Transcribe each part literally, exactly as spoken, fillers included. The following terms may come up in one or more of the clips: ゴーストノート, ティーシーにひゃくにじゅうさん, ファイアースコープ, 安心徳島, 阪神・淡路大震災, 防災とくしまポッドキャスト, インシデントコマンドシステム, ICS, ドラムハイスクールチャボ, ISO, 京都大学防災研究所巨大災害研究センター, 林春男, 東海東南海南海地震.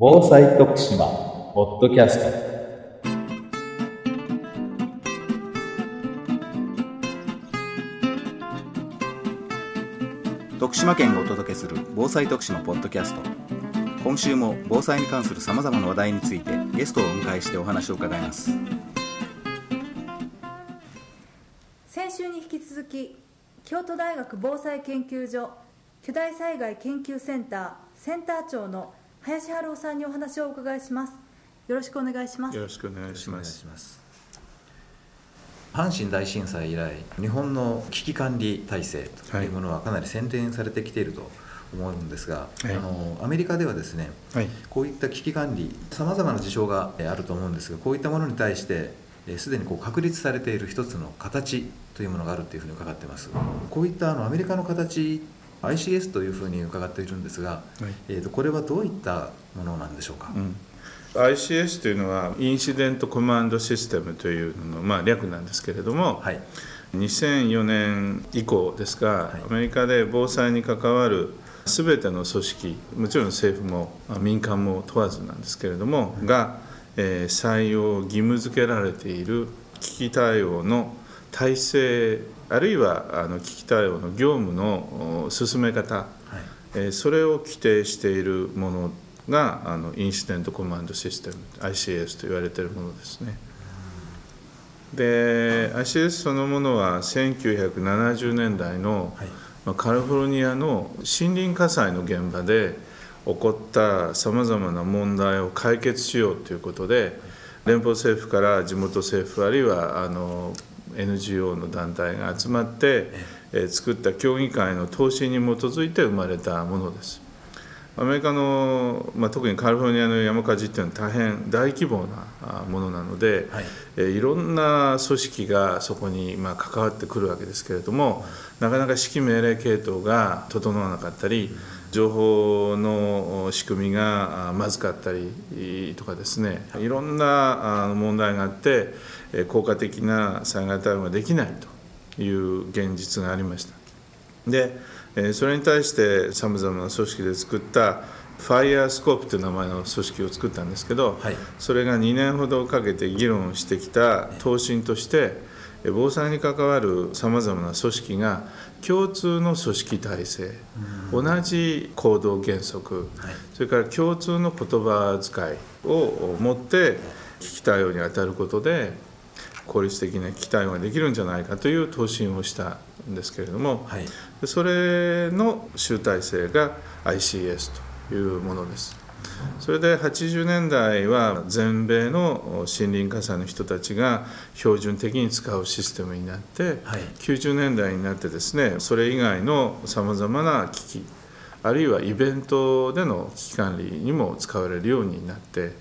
防災徳島ポッドキャスト。徳島県がお届けする防災徳島ポッドキャスト。今週も防災に関するさまざまな話題についてゲストをお迎えしてお話を伺います。先週に引き続き、京都大学防災研究所巨大災害研究センターセンター長の林春夫さんにお話をお伺いします。よろしくお願いします。よろしくお願いします。阪神大震災以来、日本の危機管理体制というものはかなり洗練されてきていると思うんですが、はい、あのアメリカではですね、はい、こういった危機管理、さまざまな事象があると思うんですが、こういったものに対してすでにこう確立されている一つの形というものがあるというふうに伺っています。こういったあのアメリカの形、アイシーエス というふうに伺っているんですが、はい、えー、とこれはどういったものなんでしょうか。うん、アイシーエス というのはインシデントコマンドシステムというのの、まあ、略なんですけれども、はい、にせんよねん以降ですが、はい、アメリカで防災に関わるすべての組織、もちろん政府も民間も問わずなんですけれども、はい、が、えー、採用義務付けられている危機対応の体制、あるいはあの危機対応の業務の進め方、はい、えー、それを規定しているものがあのインシデントコマンドシステム アイシーエス と言われているものですね。で アイシーエス そのものはせんきゅうひゃくななじゅうねんだいの、はい、まあ、カリフォルニアの森林火災の現場で起こったさまざまな問題を解決しようということで、連邦政府から地元政府、あるいはあのエヌジーオー の団体が集まって、えー、作った協議会の答申に基づいて生まれたものです。アメリカの、まあ、特にカリフォルニアの山火事というのは大変大規模なものなので、はい、えー、いろんな組織がそこに、まあ、関わってくるわけですけれども、なかなか指揮命令系統が整わなかったり、情報の仕組みがまずかったりとかですね、いろんな問題があって効果的な災害対応ができないという現実がありました。で、それに対してさまざまな組織で作ったファイアースコープという名前の組織を作ったんですけど、はい、それがにねんほどかけて議論してきた答申として、防災に関わるさまざまな組織が共通の組織体制、同じ行動原則、はい、それから共通の言葉遣いを持って危機対応に当たることで効率的な危機対応ができるんじゃないかという答申をしたんですけれども、はい、それの集大成が アイシーエス というものです。それではちじゅうねんだいは全米の森林火災の人たちが標準的に使うシステムになって、はい、きゅうじゅうねんだいになってですね、それ以外のさまざまな危機、あるいはイベントでの危機管理にも使われるようになって、うん、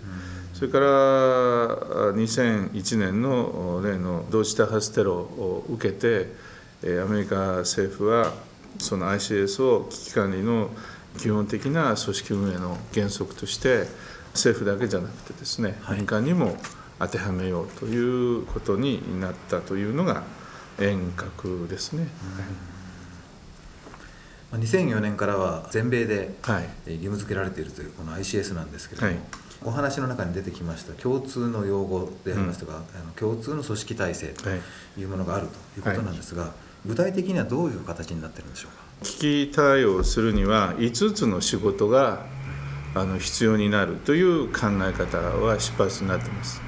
それからにせんいちねんの例の同時多発テロを受けて、アメリカ政府はその アイシーエス を危機管理の基本的な組織運営の原則として政府だけじゃなくてですね、民間にも当てはめようということになったというのが遠隔ですね。うん、にせんよねんからは全米で義務付けられているというこの アイシーエス なんですけれども、はい、お話の中に出てきました共通の用語でありますとか、うん、共通の組織体制というものがあるということなんですが、はいはい、具体的にはどういう形になっているんでしょうか。危機対応するにはいつつの仕事があの必要になるという考え方は出発になっています。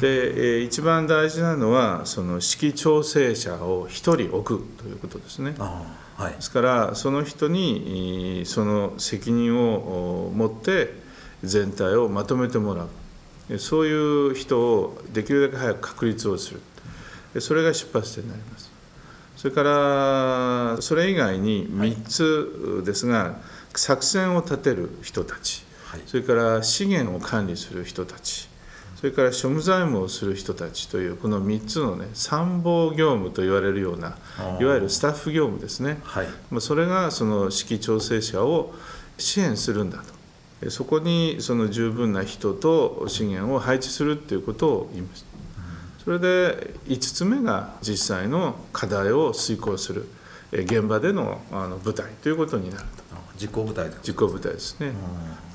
で、一番大事なのはその指揮調整者をひとり置くということですね。あ、はい、ですからその人にその責任を持って全体をまとめてもらう、そういう人をできるだけ早く確立をする、それが出発点になります。それからそれ以外にみっつですが、はい、作戦を立てる人たち、はい、それから資源を管理する人たち、それから庶務財務をする人たちというこのみっつのね、参謀業務と言われるような、いわゆるスタッフ業務ですね、はい、それがその指揮調整者を支援するんだと、そこにその十分な人と資源を配置するということを言いました。それでいつつめが実際の課題を遂行する現場での舞台ということになると。実行部隊です。実行部隊ですね、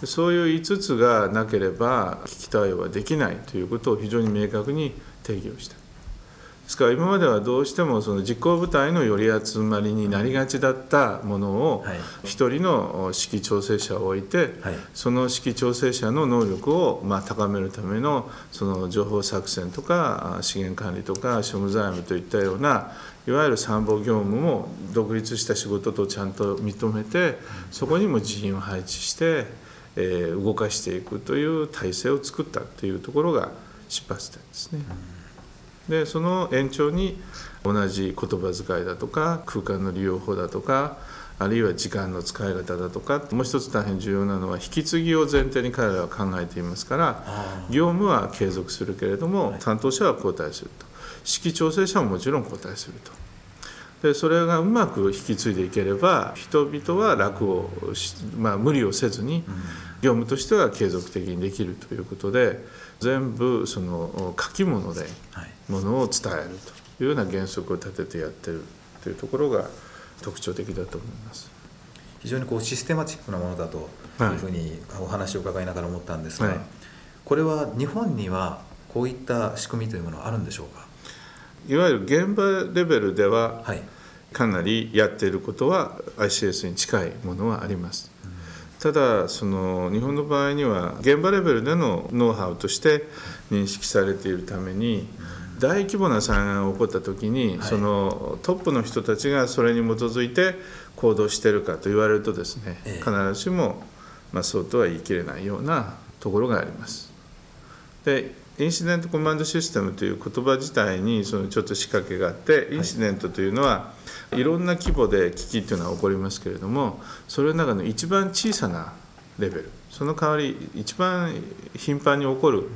うん、そういういつつがなければ危機対応はできないということを非常に明確に定義をした。ですから今まではどうしてもその実行部隊の寄り集まりになりがちだったものを一人の指揮調整者を置いて、その指揮調整者の能力をまあ高めるためのその情報作戦とか資源管理とか庶務財務といったようないわゆる参謀業務も独立した仕事とちゃんと認めて、そこにも人員を配置して動かしていくという体制を作ったというところが出発点ですね。でその延長に同じ言葉遣いだとか空間の利用法だとかあるいは時間の使い方だとか、もう一つ大変重要なのは引き継ぎを前提に彼らは考えていますから、業務は継続するけれども担当者は交代すると、指揮調整者ももちろん交代すると。でそれがうまく引き継いでいければ人々は楽を、まあ、無理をせずに業務としては継続的にできるということで、全部その書き物でものを伝えるというような原則を立ててやってるというところが特徴的だと思います。非常にこうシステマチックなものだというふうにお話を伺いながら思ったんですが、はい、これは日本にはこういった仕組みというものはあるんでしょうか。いわゆる現場レベルではかなりやっていることは アイシーエス に近いものはあります。ただその日本の場合には現場レベルでのノウハウとして認識されているために、大規模な災害が起こった時にそのトップの人たちがそれに基づいて行動しているかと言われるとですね、必ずしもまあそうとは言い切れないようなところがあります。でインシデントコマンドシステムという言葉自体にそのちょっと仕掛けがあって、インシデントというのはいろんな規模で危機というのは起こりますけれども、それの中の一番小さなレベル、その代わり一番頻繁に起こる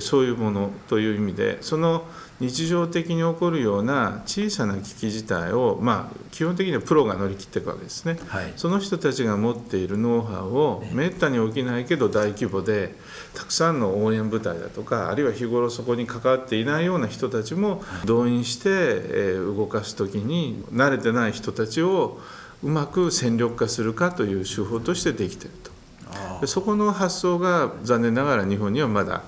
そういうものという意味で、その日常的に起こるような小さな危機自体を、まあ、基本的にはプロが乗り切っていくわけですね、はい、その人たちが持っているノウハウをめったに起きないけど大規模でたくさんの応援部隊だとか、あるいは日頃そこに関わっていないような人たちも動員して動かすときに慣れてない人たちをうまく戦力化するかという手法としてできていると。あ、そこの発想が残念ながら日本にはまだ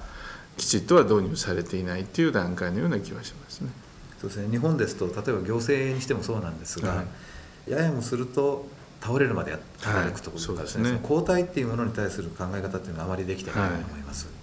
きちっとは導入されていないという段階のような気はしますね。そうですね、日本ですと例えば行政にしてもそうなんですが、はい、ややもすると倒れるまでやっていくところですね、はい、そうですね、交代っていうものに対する考え方っていうのはあまりできていないと思います、はい、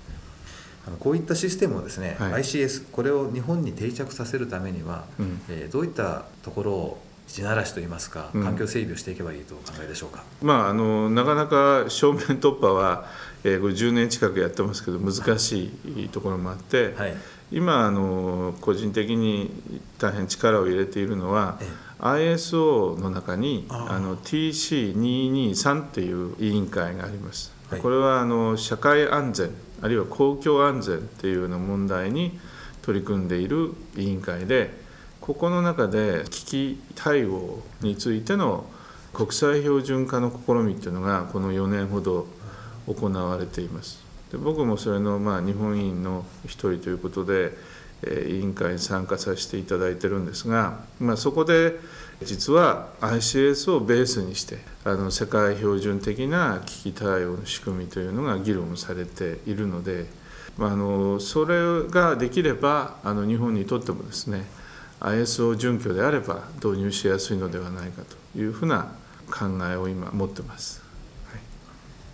あのこういったシステムをですね、はい、アイシーエス これを日本に定着させるためには、うん、えー、どういったところを地ならしといいますか環境整備をしていけばいいとお考えでしょうか。うん、まあ、あのなかなか正面突破は、えー、これじゅうねん近くやってますけど難しいところもあって、はい、今あの個人的に大変力を入れているのは アイエスオー の中にああの ティーシーにひゃくにじゅうさん という委員会があります、はい、これはあの社会安全あるいは公共安全というような問題に取り組んでいる委員会で、ここの中で危機対応についての国際標準化の試みというのがこのよねんほど行われています。で僕もそれのまあ日本委員の一人ということで、えー、委員会に参加させていただいてるんですが、まあ、そこで実は アイシーエス をベースにしてあの世界標準的な危機対応の仕組みというのが議論されているので、まあ、あのそれができればあの日本にとってもですねアイエスオー 準拠であれば導入しやすいのではないかというふうな考えを今持ってます、はい、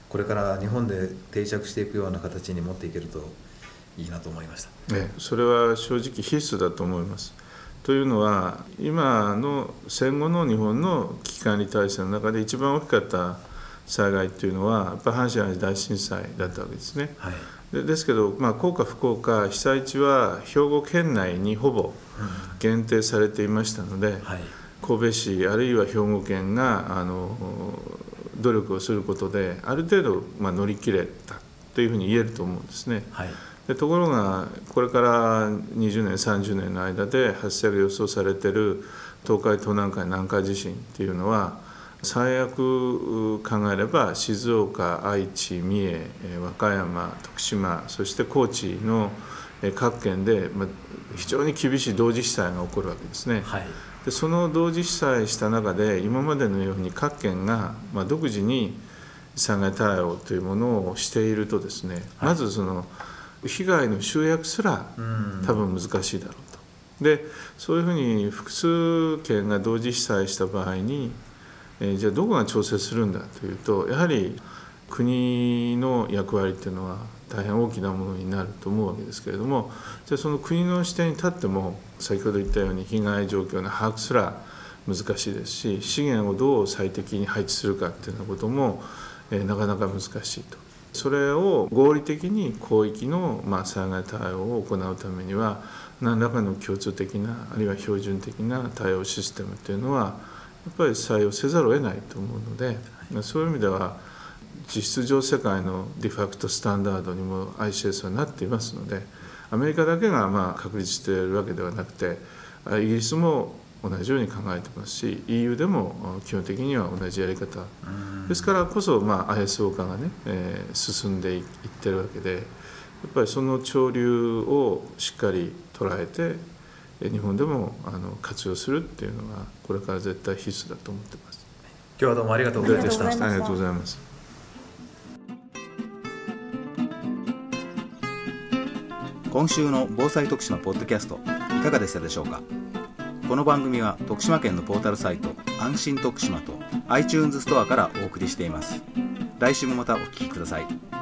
これから日本で定着していくような形に持っていけるといいなと思いました、ね、それは正直必須だと思います。というのは今の戦後の日本の危機管理体制の中で一番大きかった災害というのはやっぱり阪神・淡路大震災だったわけですね、はい、ですけど、まあ、幸か不幸か被災地は兵庫県内にほぼ限定されていましたので、うん、はい、神戸市あるいは兵庫県があの努力をすることである程度、まあ、乗り切れたというふうに言えると思うんですね、はい、でところがこれからにじゅうねんさんじゅうねんの間で発生が予想されている東海東南海南海地震というのは最悪考えれば静岡、愛知、三重、和歌山、徳島、そして高知の各県で非常に厳しい同時被災が起こるわけですね、はい、でその同時被災した中で今までのように各県が独自に災害対応というものをしているとですね、はい、まずその被害の集約すら多分難しいだろうと、うん、でそういうふうに複数県が同時被災した場合に、えー、じゃあどこが調整するんだというと、やはり国の役割というのは大変大きなものになると思うわけですけれども、じゃあその国の視点に立っても先ほど言ったように被害状況の把握すら難しいですし、資源をどう最適に配置するかというようなことも、えー、なかなか難しいと。それを合理的に広域のまあ災害対応を行うためには何らかの共通的なあるいは標準的な対応システムというのはやっぱり採用せざるを得ないと思うので、そういう意味では実質上世界のディファクトスタンダードにも アイシーエス はなっていますので、アメリカだけがまあ確立しているわけではなくてイギリスも同じように考えてますし イーユー でも基本的には同じやり方ですからこそ、まあ、アイエスオー 化がね、えー、進んでいってるわけで、やっぱりその潮流をしっかり捉えて日本でもあの活用するっていうのがこれから絶対必須だと思ってます。今日はどうもありがとうございました。ありがとうございます。今週の防災特集のポッドキャストいかがでしたでしょうか。この番組は徳島県のポータルサイト安心徳島と iTunes ストアからお送りしています。来週もまたお聞きください。